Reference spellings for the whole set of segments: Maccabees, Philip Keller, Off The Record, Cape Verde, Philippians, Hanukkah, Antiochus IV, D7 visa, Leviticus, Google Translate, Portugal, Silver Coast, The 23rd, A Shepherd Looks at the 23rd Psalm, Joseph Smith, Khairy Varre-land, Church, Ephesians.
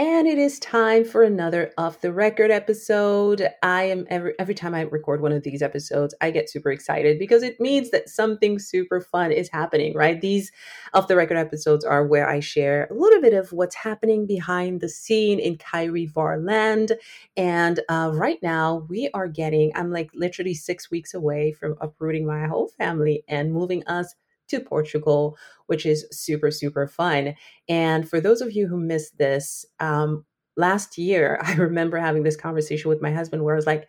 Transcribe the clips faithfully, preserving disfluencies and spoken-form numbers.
And it is time for another Off The Record episode. I am every, every time I record one of these episodes, I get super excited because it means that something super fun is happening, right? These Off The Record episodes are where I share a little bit of what's happening behind the scene in Khairy Varre-land. And uh, right now we are getting, I'm like literally six weeks away from uprooting my whole family and moving us to Portugal, which is super, super fun. And for those of you who missed this, um, last year, I remember having this conversation with my husband where I was like,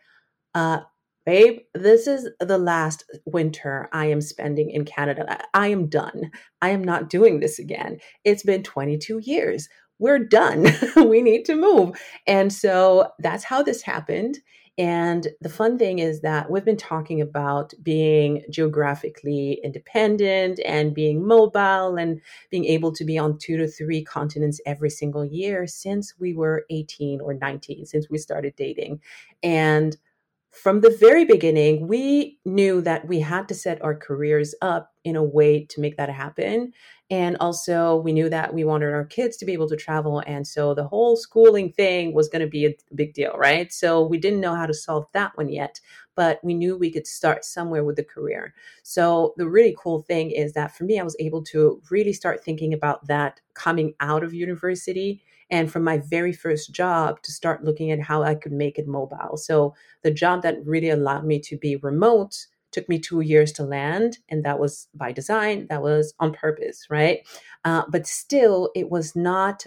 uh, babe, this is the last winter I am spending in Canada. I am done. I am not doing this again. It's been twenty-two years. We're done. We need to move. And so that's how this happened. And the fun thing is that we've been talking about being geographically independent and being mobile and being able to be on two to three continents every single year since we were eighteen or nineteen, since we started dating. And from the very beginning, we knew that we had to set our careers up in a way to make that happen. And also we knew that we wanted our kids to be able to travel. And so the whole schooling thing was going to be a big deal, right? So we didn't know how to solve that one yet, but we knew we could start somewhere with the career. So the really cool thing is that for me, I was able to really start thinking about that coming out of university and from my very first job to start looking at how I could make it mobile. So the job that really allowed me to be remote took me two years to land, and that was by design, that was on purpose, right? Uh, but still, it was not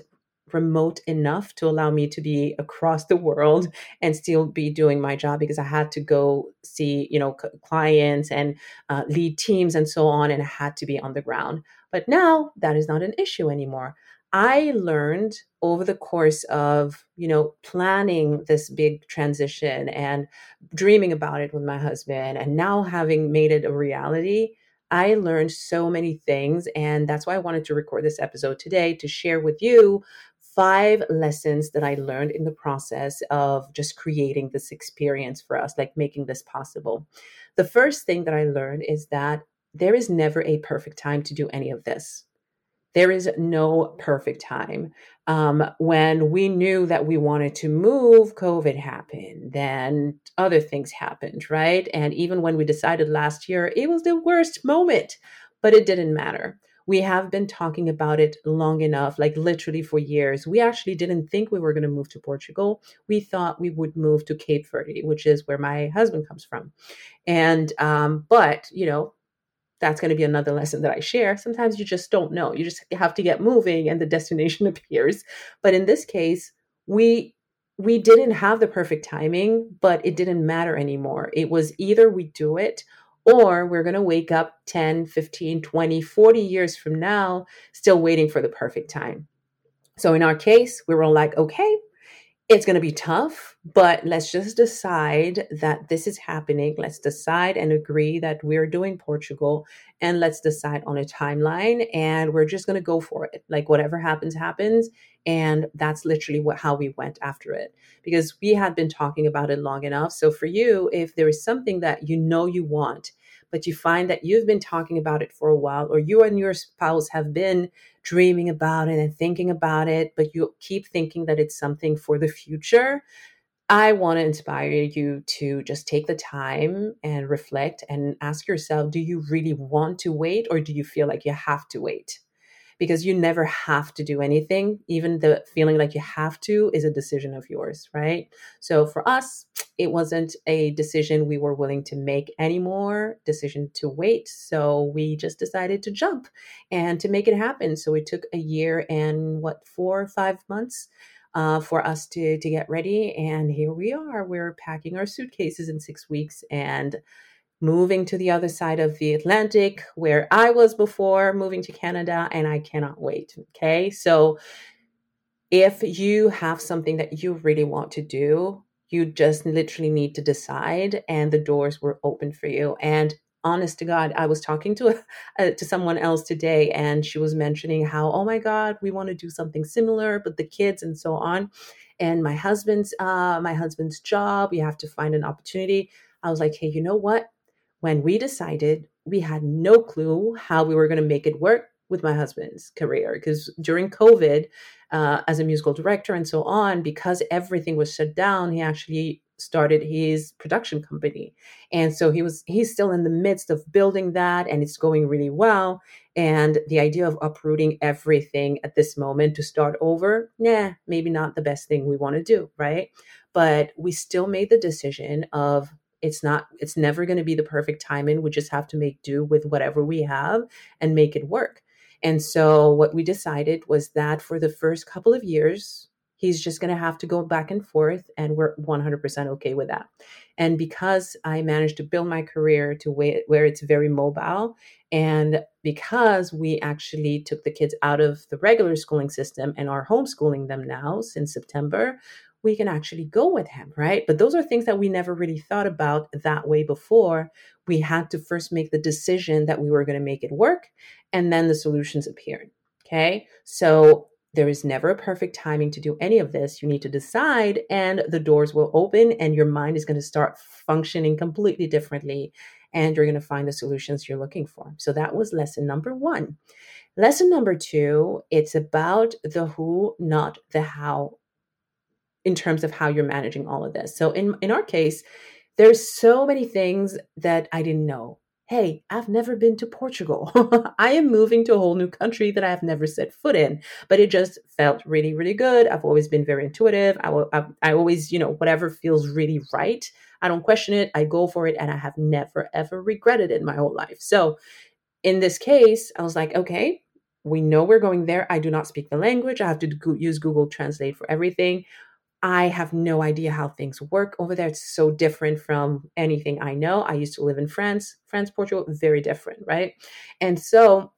remote enough to allow me to be across the world and still be doing my job because I had to go see, you know, clients and uh, lead teams and so on, and I had to be on the ground. But now that is not an issue anymore. I learned over the course of, you know, planning this big transition and dreaming about it with my husband and now having made it a reality, I learned so many things. And that's why I wanted to record this episode today to share with you five lessons that I learned in the process of just creating this experience for us, like making this possible. The first thing that I learned is that there is never a perfect time to do any of this. There is no perfect time. Um, when we knew that we wanted to move, COVID happened, then other things happened, right? And even when we decided last year, it was the worst moment, but it didn't matter. We have been talking about it long enough, like literally for years. We actually didn't think we were going to move to Portugal. We thought we would move to Cape Verde, which is where my husband comes from. And, um, but, you know, that's going to be another lesson that I share. Sometimes you just don't know. You just have to get moving and the destination appears. But in this case, we we didn't have the perfect timing, but it didn't matter anymore. It was either we do it or we're going to wake up ten, fifteen, twenty, forty years from now, still waiting for the perfect time. So in our case, we were all like, okay, it's going to be tough, but let's just decide that this is happening. Let's decide and agree that we're doing Portugal and let's decide on a timeline and we're just going to go for it. Like whatever happens, happens. And that's literally what, how we went after it because we had been talking about it long enough. So for you, if there is something that you know you want, but you find that you've been talking about it for a while, or you and your spouse have been dreaming about it and thinking about it, but you keep thinking that it's something for the future, I want to inspire you to just take the time and reflect and ask yourself, do you really want to wait or do you feel like you have to wait? Because you never have to do anything. Even the feeling like you have to is a decision of yours, right? So for us, it wasn't a decision we were willing to make anymore, decision to wait. So we just decided to jump and to make it happen. So it took a year and what, four or five months uh, for us to, to get ready. And here we are, we're packing our suitcases in six weeks and moving to the other side of the Atlantic where I was before moving to Canada, and I cannot wait. Okay. So if you have something that you really want to do, you just literally need to decide, and the doors were open for you. And honest to God, I was talking to uh, to someone else today and she was mentioning how, oh my God, we want to do something similar, but the kids and so on. And my husband's, uh, my husband's job, we have to find an opportunity. I was like, hey, you know what? When we decided, we had no clue how we were going to make it work. with my husband's career, because during COVID, uh, as a musical director and so on, because everything was shut down, he actually started his production company. And so he was, he's still in the midst of building that, and it's going really well. And the idea of uprooting everything at this moment to start over, nah, maybe not the best thing we want to do, right? But we still made the decision of it's not, it's never going to be the perfect timing. We just have to make do with whatever we have and make it work. And so what we decided was that for the first couple of years, he's just going to have to go back and forth, and we're one hundred percent okay with that. And because I managed to build my career to where it's very mobile, and because we actually took the kids out of the regular schooling system and are homeschooling them now since September, we can actually go with him, right? But those are things that we never really thought about that way before. We had to first make the decision that we were going to make it work, and then the solutions appeared, okay? So there is never a perfect timing to do any of this. You need to decide, and the doors will open, and your mind is going to start functioning completely differently, and you're going to find the solutions you're looking for. So that was lesson number one. Lesson number two, it's about the who, not the how, in terms of how you're managing all of this. So in, in our case, there's so many things that I didn't know. Hey, I've never been to Portugal. I am moving to a whole new country that I have never set foot in, but it just felt really, really good. I've always been very intuitive. I, will, I, I always, you know, whatever feels really right, I don't question it. I go for it. And I have never, ever regretted it in my whole life. So in this case, I was like, okay, we know we're going there. I do not speak the language. I have to go- use Google Translate for everything. I have no idea how things work over there. It's so different from anything I know. I used to live in France, France, Portugal, very different, right? And so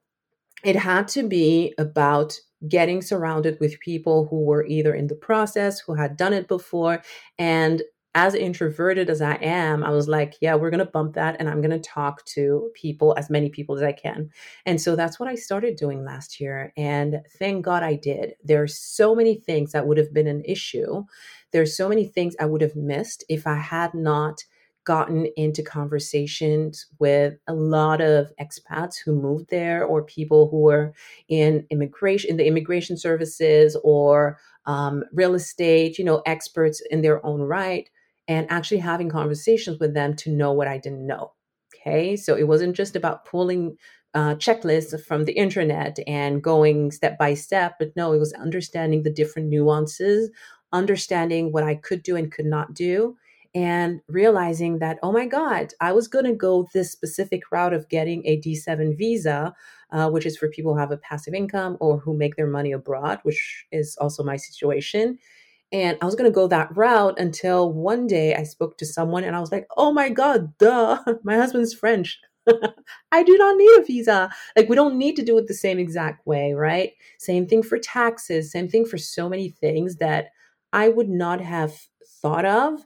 it had to be about getting surrounded with people who were either in the process, who had done it before. And as introverted as I am, I was like, yeah, we're going to bump that. And I'm going to talk to people, as many people as I can. And so that's what I started doing last year. And thank God I did. There are so many things that would have been an issue. There are so many things I would have missed if I had not gotten into conversations with a lot of expats who moved there, or people who were in immigration, in the immigration services, or um, real estate, you know, experts in their own right. And actually having conversations with them to know what I didn't know. Okay. So it wasn't just about pulling uh, checklists from the internet and going step by step, but no, it was understanding the different nuances, understanding what I could do and could not do, and realizing that, oh my God, I was going to go this specific route of getting a D seven visa, uh, which is for people who have a passive income or who make their money abroad, which is also my situation. And I was going to go that route until one day I spoke to someone and I was like, oh my God, duh, my husband's French. I do not need a visa. Like, we don't need to do it the same exact way, right? Same thing for taxes, same thing for so many things that I would not have thought of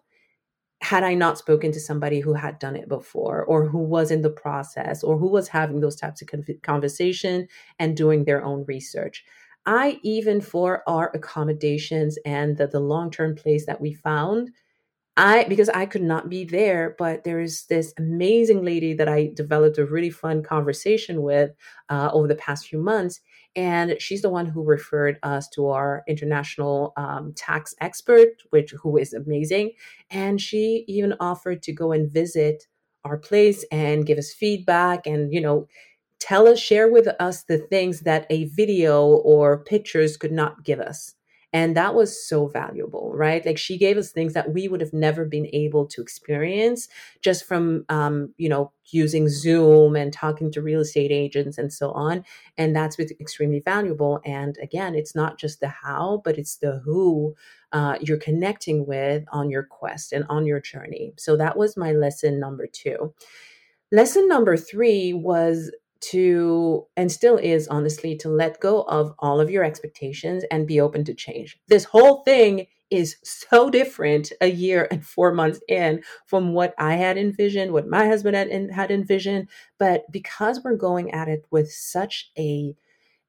had I not spoken to somebody who had done it before, or who was in the process, or who was having those types of conversation and doing their own research. I even for our accommodations and the, the long-term place that we found, I because I could not be there, but there is this amazing lady that I developed a really fun conversation with uh, over the past few months. And she's the one who referred us to our international um, tax expert, which who is amazing. And she even offered to go and visit our place and give us feedback and, you know, tell us, share with us the things that a video or pictures could not give us. And that was so valuable, right? Like, she gave us things that we would have never been able to experience just from, um, you know, using Zoom and talking to real estate agents and so on. And that's been extremely valuable. And again, it's not just the how, but it's the who uh, you're connecting with on your quest and on your journey. So that was my lesson number two. Lesson number three was to, and still is honestly, to let go of all of your expectations and be open to change. This whole thing is so different a year and four months in from what I had envisioned, what my husband had, had envisioned. But because we're going at it with such a,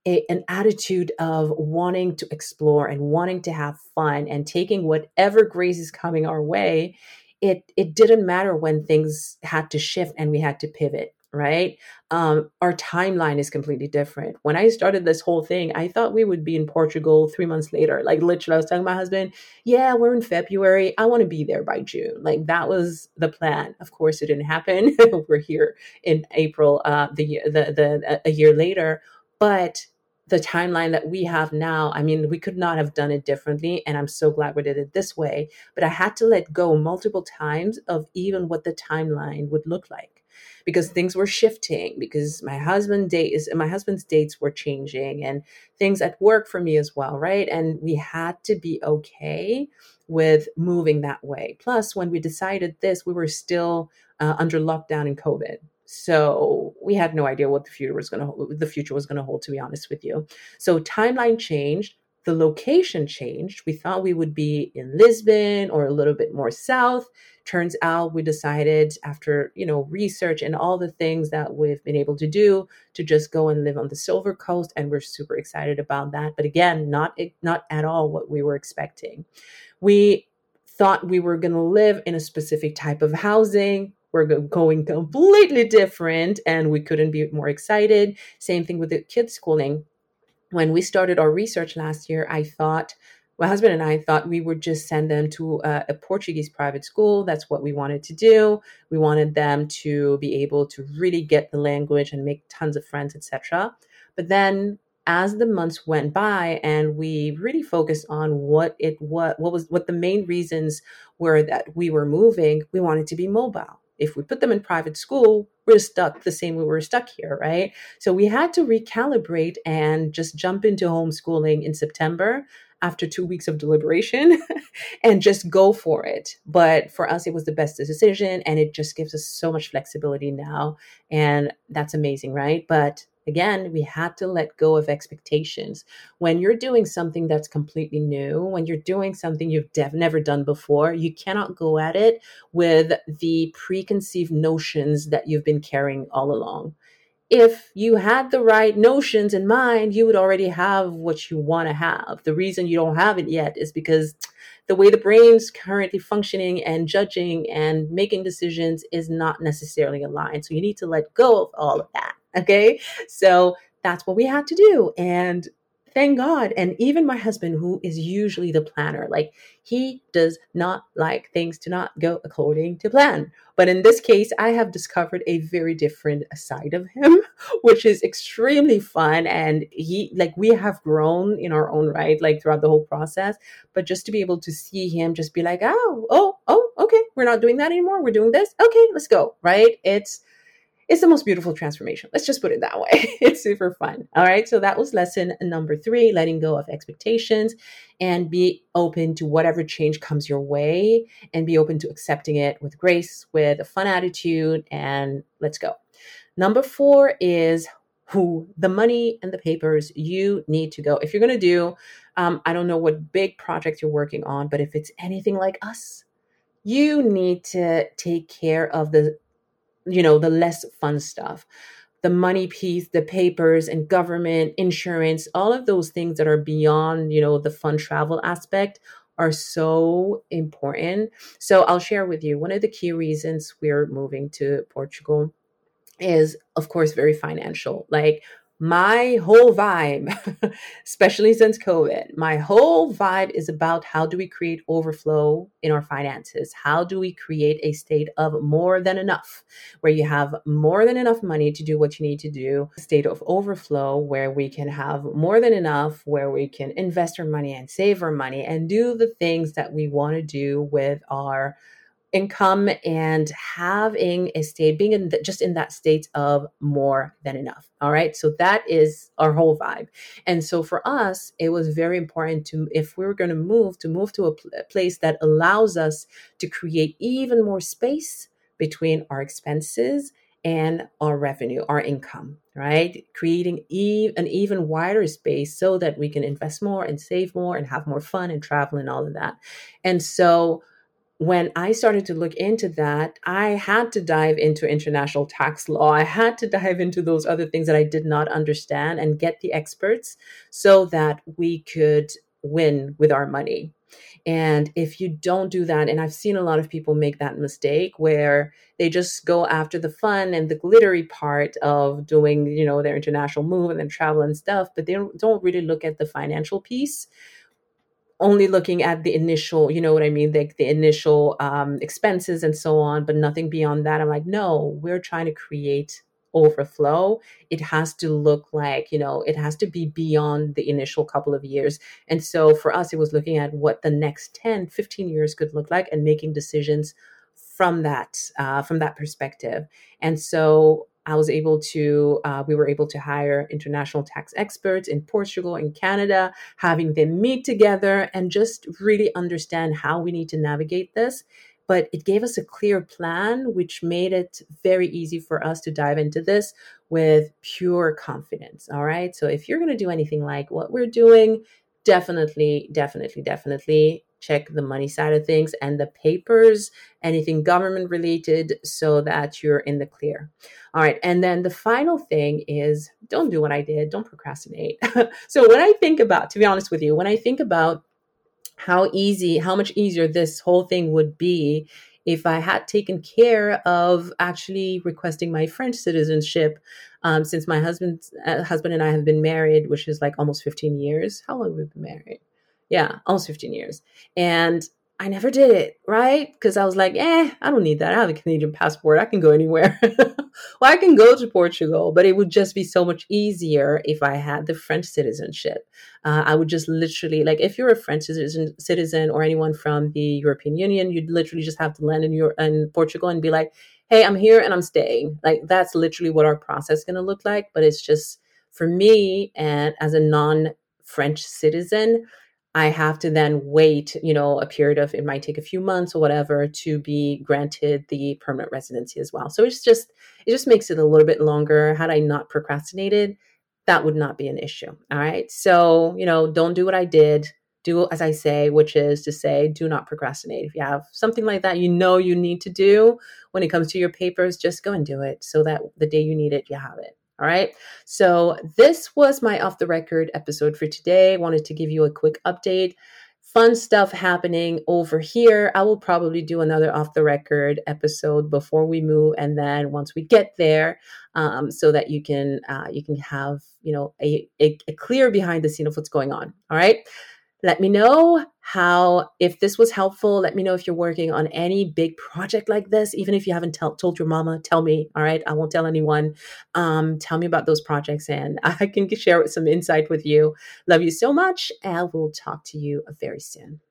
a an attitude of wanting to explore and wanting to have fun and taking whatever grace is coming our way, it it didn't matter when things had to shift and we had to pivot. right? Um, our timeline is completely different. When I started this whole thing, I thought we would be in Portugal three months later. Like literally, I was telling my husband, yeah, we're in February. I want to be there by June. Like that was the plan. Of course, it didn't happen. We're here in April, uh, the year, the, the, a year later. But the timeline that we have now, I mean, we could not have done it differently. And I'm so glad we did it this way. But I had to let go multiple times of even what the timeline would look like, because things were shifting, because my husband date is, my husband's dates were changing and things at work for me as well, right? And we had to be okay with moving that way. Plus, when we decided this, we were still uh, under lockdown and COVID. So we had no idea what the future was going to the future was going to hold, to be honest with you. So timeline changed, the location changed. We thought we would be in Lisbon or a little bit more south. Turns out we decided, after, you know, research and all the things that we've been able to do, to just go and live on the Silver Coast, and we're super excited about that. But again, not not at all what we were expecting. We thought we were going to live in a specific type of housing. We're going completely different, and we couldn't be more excited. Same thing with the kids' schooling. When we started our research last year, I thought, my husband and I thought we would just send them to a, a Portuguese private school. That's what we wanted to do. We wanted them to be able to really get the language and make tons of friends, et cetera. But then, as the months went by and we really focused on what it what what was what the main reasons were that we were moving, we wanted to be mobile. If we put them in private school, we're stuck the same way we were stuck here, right? So we had to recalibrate and just jump into homeschooling in September after two weeks of deliberation and just go for it. But for us, it was the best decision, and it just gives us so much flexibility now. And that's amazing, right? But again, we had to let go of expectations. When you're doing something that's completely new, when you're doing something you've dev- never done before, you cannot go at it with the preconceived notions that you've been carrying all along. If you had the right notions in mind, you would already have what you want to have. The reason you don't have it yet is because the way the brain's currently functioning and judging and making decisions is not necessarily aligned. So you need to let go of all of that. Okay, so that's what we had to do. And thank God. And even my husband, who is usually the planner, like he does not like things to not go according to plan. But in this case, I have discovered a very different side of him, which is extremely fun. And he, like, we have grown in our own right, like throughout the whole process. But just to be able to see him just be like, oh, oh, oh, okay, we're not doing that anymore. We're doing this. Okay, let's go. Right? It's It's the most beautiful transformation. Let's just put it that way. It's super fun. All right. So that was lesson number three, letting go of expectations and be open to whatever change comes your way, and be open to accepting it with grace, with a fun attitude, and let's go. Number four is who, the money and the papers you need to go. If you're going to do, um, I don't know what big project you're working on, but if it's anything like us, you need to take care of the you know, the less fun stuff, the money piece, the papers and government, insurance, all of those things that are beyond, you know, the fun travel aspect are so important. So I'll share with you one of the key reasons we're moving to Portugal is, of course, very financial. Like my whole vibe, especially since COVID, my whole vibe is about how do we create overflow in our finances? How do we create a state of more than enough, where you have more than enough money to do what you need to do, a state of overflow where we can have more than enough, where we can invest our money and save our money and do the things that we want to do with our income, and having a state, being in the, just in that state of more than enough. All right. So that is our whole vibe. And so for us, it was very important to, if we were going to move, to move to a, pl- a place that allows us to create even more space between our expenses and our revenue, our income, right? Creating e- an even wider space so that we can invest more and save more and have more fun and travel and all of that. And so when I started to look into that, I had to dive into international tax law. I had to dive into those other things that I did not understand and get the experts so that we could win with our money. And if you don't do that, and I've seen a lot of people make that mistake where they just go after the fun and the glittery part of doing, you know, their international move and then travel and stuff, but they don't really look at the financial piece, only looking at the initial, you know what I mean? Like the initial um, expenses and so on, but nothing beyond that. I'm like, no, we're trying to create overflow. It has to look like, you know, it has to be beyond the initial couple of years. And so for us, it was looking at what the next ten, fifteen years could look like and making decisions from that, uh, from that perspective. And so I was able to, uh, we were able to hire international tax experts in Portugal and Canada, having them meet together and just really understand how we need to navigate this. But it gave us a clear plan, which made it very easy for us to dive into this with pure confidence. All right. So if you're going to do anything like what we're doing, definitely, definitely, definitely check the money side of things and the papers, anything government related, so that you're in the clear. All right. And then the final thing is don't do what I did. Don't procrastinate. So when I think about, to be honest with you, when I think about how easy, how much easier this whole thing would be if I had taken care of actually requesting my French citizenship, um, since my husband, uh, husband and I have been married, which is like almost fifteen years. How long have we been married? Yeah, almost fifteen years. And I never did it, right? Because I was like, eh, I don't need that. I have a Canadian passport. I can go anywhere. Well, I can go to Portugal, but it would just be so much easier if I had the French citizenship. Uh, I would just literally, like, if you're a French citizen, citizen or anyone from the European Union, you'd literally just have to land in, your, in Portugal and be like, hey, I'm here and I'm staying. Like, that's literally what our process is going to look like. But it's just, for me, and as a non-French citizen, I have to then wait, you know, a period of, it might take a few months or whatever to be granted the permanent residency as well. So it's just, it just makes it a little bit longer. Had I not procrastinated, that would not be an issue. All right. So, you know, don't do what I did. Do as I say, which is to say, do not procrastinate. If you have something like that, you know, you need to do when it comes to your papers, just go and do it so that the day you need it, you have it. All right. So this was my off the record episode for today. I wanted to give you a quick update. Fun stuff happening over here. I will probably do another off the record episode before we move. And then once we get there, um, so that you can, uh, you can have, you know, a, a, a clear behind the scene of what's going on. All right. Let me know how, if this was helpful, let me know if you're working on any big project like this, even if you haven't tell, told your mama, tell me, all right? I won't tell anyone. Um, tell me about those projects and I can share some insight with you. Love you so much. And we'll talk to you very soon.